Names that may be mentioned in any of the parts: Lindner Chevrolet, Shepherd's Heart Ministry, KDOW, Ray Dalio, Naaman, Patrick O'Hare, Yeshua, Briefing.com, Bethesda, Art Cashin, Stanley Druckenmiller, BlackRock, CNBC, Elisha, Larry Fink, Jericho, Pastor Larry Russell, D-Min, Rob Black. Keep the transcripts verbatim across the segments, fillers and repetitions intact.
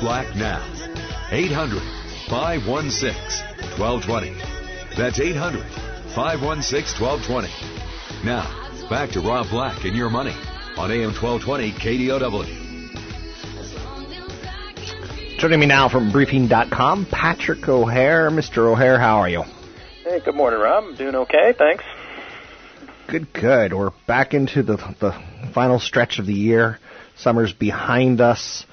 Black now. eight hundred, five one six, one two two zero. That's eight hundred, five one six, one two two zero. Now, back to Rob Black and Your Money on A M twelve twenty K D O W. Joining me now from Briefing dot com, Patrick O'Hare. Mister O'Hare, how are you? Hey, good morning, Rob. I'm doing okay, thanks. Good, good. We're back into the, the final stretch of the year. Summer's behind us.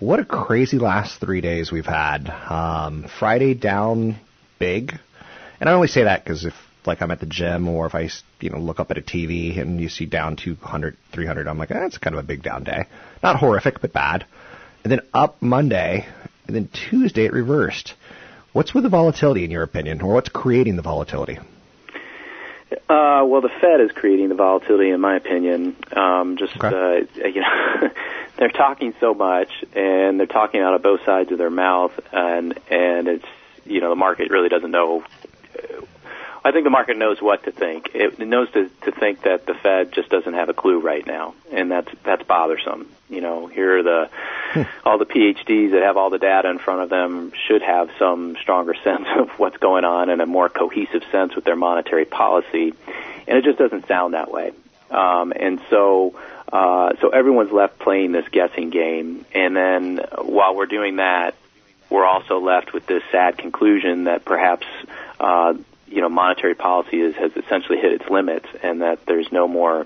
What a crazy last three days we've had. Um, Friday down big. And I only say that because if, like, I'm at the gym or if I, you know, look up at a T V and you see down two hundred, three hundred, I'm like, eh, that's kind of a big down day. Not horrific, but bad. And then up Monday, and then Tuesday it reversed. What's with the volatility, in your opinion, or what's creating the volatility? Uh, well, the Fed is creating the volatility, in my opinion. Um, just, okay. uh, you know... They're talking so much, and they're talking out of both sides of their mouth, and and it's, you know, the market really doesn't know. I think the market knows what to think. It knows to, to think that the Fed just doesn't have a clue right now, and that's that's bothersome. You know, here are the hmm. all the PhDs that have all the data in front of them should have some stronger sense of what's going on and a more cohesive sense with their monetary policy, and it just doesn't sound that way. Um, and so. Uh, so everyone's left playing this guessing game, and then while we're doing that, we're also left with this sad conclusion that perhaps, uh, you know, monetary policy is, has essentially hit its limits, and that there's no more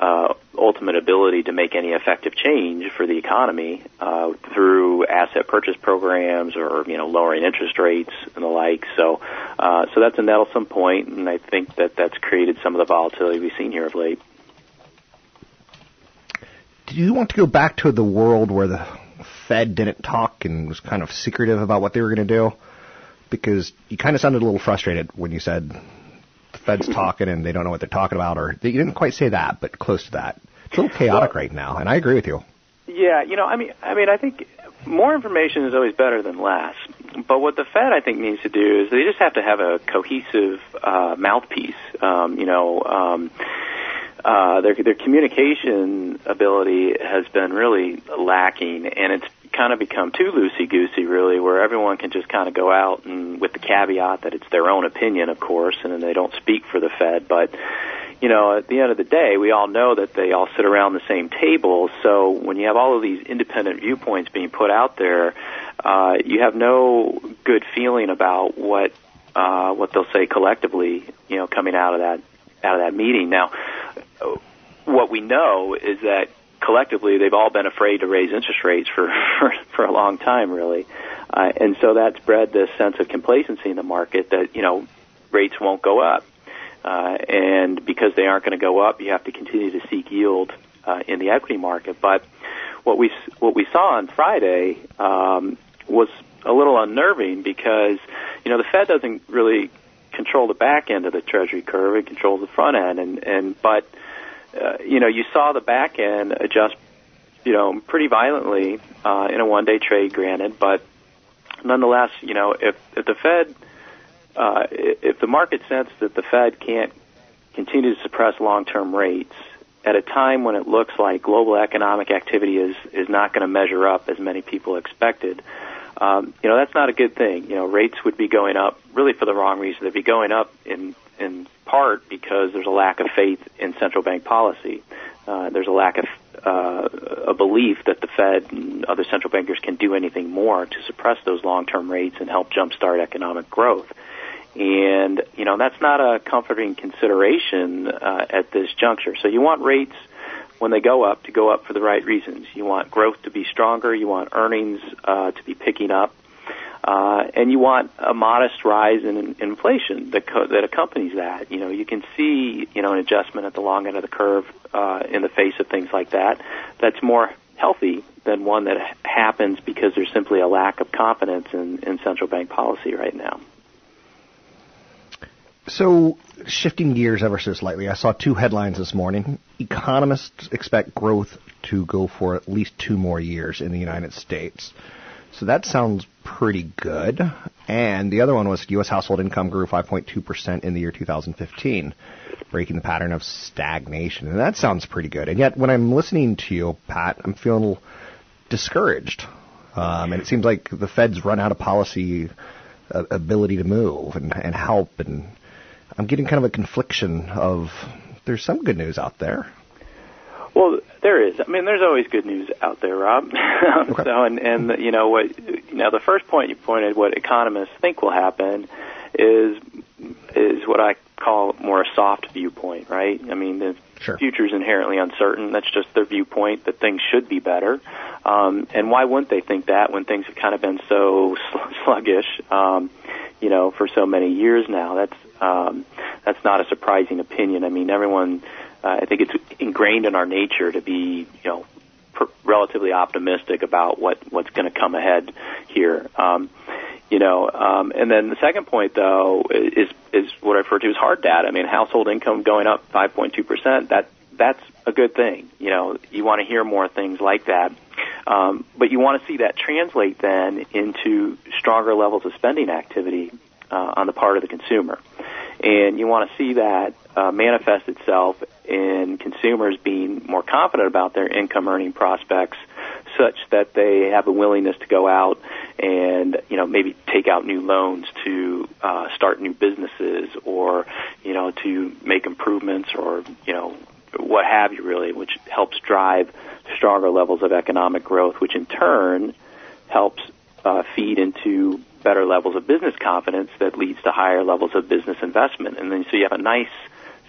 uh, ultimate ability to make any effective change for the economy uh, through asset purchase programs or, you know, lowering interest rates and the like. So, uh, so that's a nettlesome point, and I think that that's created some of the volatility we've seen here of late. Do you want to go back to the world where the Fed didn't talk and was kind of secretive about what they were going to do? Because you kind of sounded a little frustrated when you said the Fed's talking and they don't know what they're talking about, or you didn't quite say that, but close to that. It's a little chaotic well, right now, and I agree with you. Yeah, you know, I mean, I mean, I think more information is always better than less. But what the Fed, I think, needs to do is they just have to have a cohesive uh, mouthpiece, um, you know, um Uh, their, their communication ability has been really lacking, and it's kind of become too loosey-goosey, really, where everyone can just kind of go out and with the caveat that it's their own opinion, of course, and they don't speak for the Fed. But, you know, at the end of the day, we all know that they all sit around the same table. So when you have all of these independent viewpoints being put out there, uh, you have no good feeling about what uh, what they'll say collectively, you know, coming out of that out of that meeting. Now, what we know is that collectively they've all been afraid to raise interest rates for, for, for a long time, really. Uh, and so that's bred this sense of complacency in the market that, you know, rates won't go up. Uh, and because they aren't going to go up, you have to continue to seek yield uh, in the equity market. But what we, what we saw on Friday um, was a little unnerving because, you know, the Fed doesn't really control the back end of the Treasury curve. It controls the front end. And, and but... Uh, you know, you saw the back end adjust, you know, pretty violently uh, in a one-day trade, granted. But nonetheless, you know, if, if the Fed, uh, if the market sense that the Fed can't continue to suppress long-term rates at a time when it looks like global economic activity is, is not going to measure up as many people expected, um, you know, that's not a good thing. You know, rates would be going up really for the wrong reason. They'd be going up in in part because there's a lack of faith in central bank policy. Uh, there's a lack of uh, a belief that the Fed and other central bankers can do anything more to suppress those long-term rates and help jumpstart economic growth. And, you know, that's not a comforting consideration uh, at this juncture. So you want rates, when they go up, to go up for the right reasons. You want growth to be stronger. You want earnings uh, to be picking up. Uh, and you want a modest rise in, in inflation that, co- that accompanies that. You know, you can see, you know, an adjustment at the long end of the curve uh, in the face of things like that. That's more healthy than one that happens because there's simply a lack of confidence in, in central bank policy right now. So, shifting gears ever so slightly, I saw two headlines this morning. Economists expect growth to go for at least two more years in the United States. So that sounds pretty good. And the other one was U S household income grew five point two percent in the year two thousand fifteen, breaking the pattern of stagnation. And that sounds pretty good. And yet, when I'm listening to you, Pat, I'm feeling a little discouraged. Um, and it seems like the Fed's run out of policy uh, ability to move and, and help. And I'm getting kind of a confliction of there's some good news out there. Well, there is. I mean, there's always good news out there, Rob. Okay. So, and, and you know what? You know, the first point you pointed, what economists think will happen, is is what I call more a soft viewpoint, right? I mean, the sure. future is inherently uncertain. That's just their viewpoint that things should be better. Um, and why wouldn't they think that when things have kind of been so sluggish, um, you know, for so many years now? That's um, that's not a surprising opinion. I mean, everyone. Uh, I think it's ingrained in our nature to be, you know, pr- relatively optimistic about what, what's going to come ahead here. Um, you know, um, and then the second point, though, is is what I refer to as hard data. I mean, household income going up five point two percent, that that's a good thing. You know, you want to hear more things like that. Um, but you want to see that translate then into stronger levels of spending activity uh, on the part of the consumer. And you want to see that uh, manifest itself in consumers being more confident about their income earning prospects such that they have a willingness to go out and, you know, maybe take out new loans to uh, start new businesses or, you know, to make improvements or, you know, what have you really, which helps drive stronger levels of economic growth, which in turn helps uh, feed into better levels of business confidence that leads to higher levels of business investment. And then so you have a nice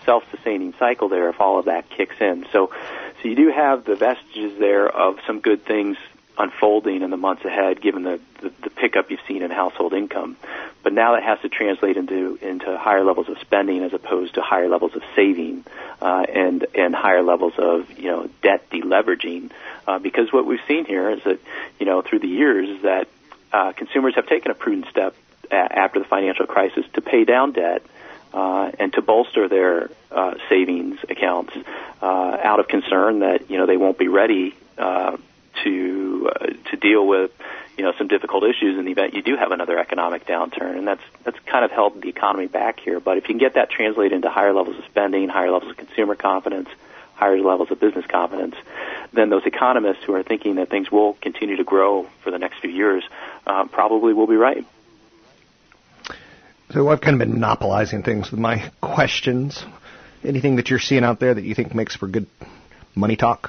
self-sustaining cycle there if all of that kicks in. So so you do have the vestiges there of some good things unfolding in the months ahead given the, the, the pickup you've seen in household income. But now that has to translate into into higher levels of spending as opposed to higher levels of saving uh, and and higher levels of, you know, debt deleveraging. Uh, because what we've seen here is that, you know, through the years is that Uh, consumers have taken a prudent step a- after the financial crisis to pay down debt uh, and to bolster their uh, savings accounts uh, out of concern that, you know, they won't be ready uh, to uh, to deal with, you know, some difficult issues in the event you do have another economic downturn. And that's that's kind of held the economy back here. But if you can get that translated into higher levels of spending, higher levels of consumer confidence, higher levels of business confidence, then those economists who are thinking that things will continue to grow for the next few years uh, probably will be right. So I've kind of been monopolizing things with my questions. Anything that you're seeing out there that you think makes for good money talk?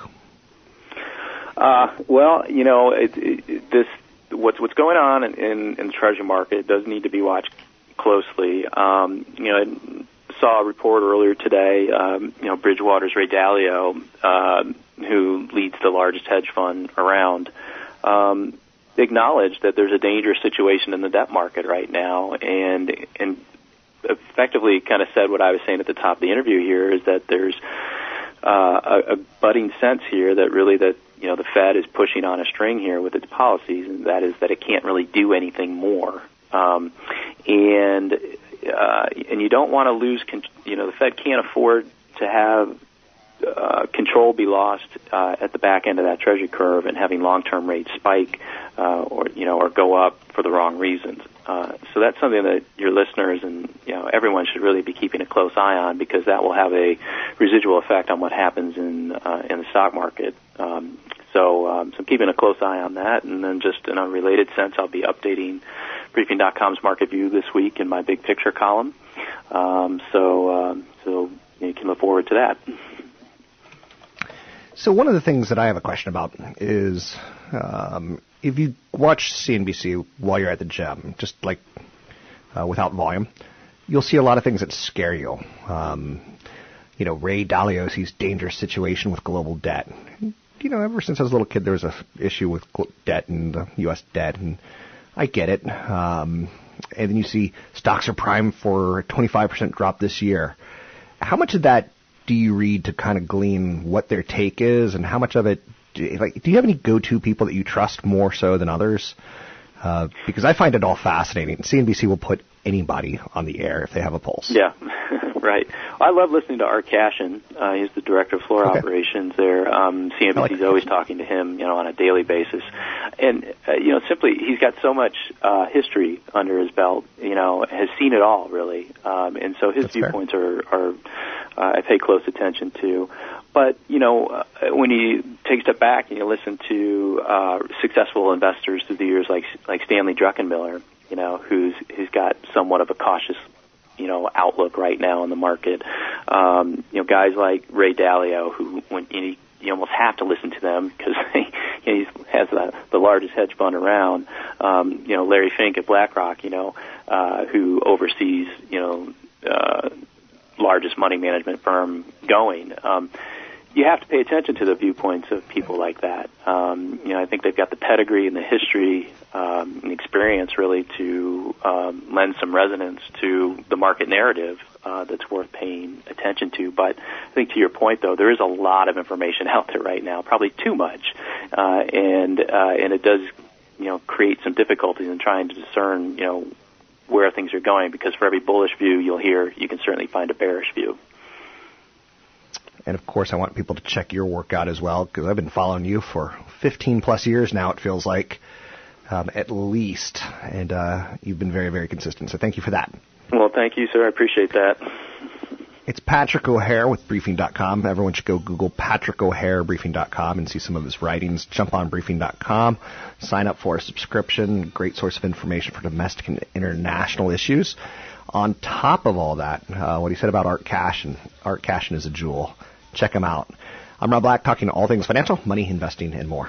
Uh, well, you know, it, it, this what's what's going on in, in, in the treasury market does need to be watched closely. Um, you know, it, saw a report earlier today, um, you know, Bridgewater's Ray Dalio, uh, who leads the largest hedge fund around, um, acknowledged that there's a dangerous situation in the debt market right now and and effectively kind of said what I was saying at the top of the interview here is that there's uh, a, a budding sense here that really that, you know, the Fed is pushing on a string here with its policies, and that is that it can't really do anything more. Um, and Uh, and you don't want to lose, con- you know, the Fed can't afford to have uh, control be lost uh, at the back end of that Treasury curve and having long-term rates spike uh, or, you know, or go up for the wrong reasons. Uh, so that's something that your listeners and, you know, everyone should really be keeping a close eye on because that will have a residual effect on what happens in uh, in the stock market. Um, so um, so keeping a close eye on that. And then just in a related sense, I'll be updating Briefing dot com's Market View this week in my Big Picture column. Um, so um, so you can look forward to that. So one of the things that I have a question about is um, if you watch C N B C while you're at the gym, just like uh, without volume, you'll see a lot of things that scare you. Um, you know, Ray Dalio sees dangerous situation with global debt. You know, ever since I was a little kid, there was an issue with debt and the U S debt, and I get it. Um, and then you see stocks are primed for a twenty-five percent drop this year. How much of that do you read to kind of glean what their take is, and how much of it, do, like, do you have any go-to people that you trust more so than others? Uh, because I find it all fascinating. C N B C will put anybody on the air if they have a pulse. Yeah, right. I love listening to Art Cashin. Uh, he's the director of floor okay. operations there. Um, C N B C's like always talking to him, you know, on a daily basis. And, uh, you know, simply he's got so much uh, history under his belt, you know, has seen it all, really. Um, and so his That's viewpoints fair. are, are uh, I pay close attention to. But, you know, when you take a step back and you listen to uh, successful investors through the years like like Stanley Druckenmiller, you know, who's who's got somewhat of a cautious, you know, outlook right now in the market. Um, you know, guys like Ray Dalio, who when you, you almost have to listen to them because you know, he has the, the largest hedge fund around. Um, you know, Larry Fink at BlackRock, you know, uh, who oversees, you know, uh, largest money management firm going. Um, You have to pay attention to the viewpoints of people like that. Um, you know, I think they've got the pedigree and the history um, and experience really to um, lend some resonance to the market narrative uh, that's worth paying attention to. But I think to your point, though, there is a lot of information out there right now, probably too much, uh, and uh, and it does, you know, create some difficulties in trying to discern, you know, where things are going, because for every bullish view you'll hear, you can certainly find a bearish view. And, of course, I want people to check your work out as well, because I've been following you for fifteen-plus years now, it feels like, um, at least. And uh, you've been very, very consistent. So thank you for that. Well, thank you, sir. I appreciate that. It's Patrick O'Hare with Briefing dot com. Everyone should go Google Patrick O'Hare, Briefing dot com, and see some of his writings. Jump on Briefing dot com. Sign up for a subscription. Great source of information for domestic and international issues. On top of all that, uh, what he said about Art Cashin. Art Cashin is a jewel. Check them out. I'm Rob Black, talking all things financial, money, investing, and more.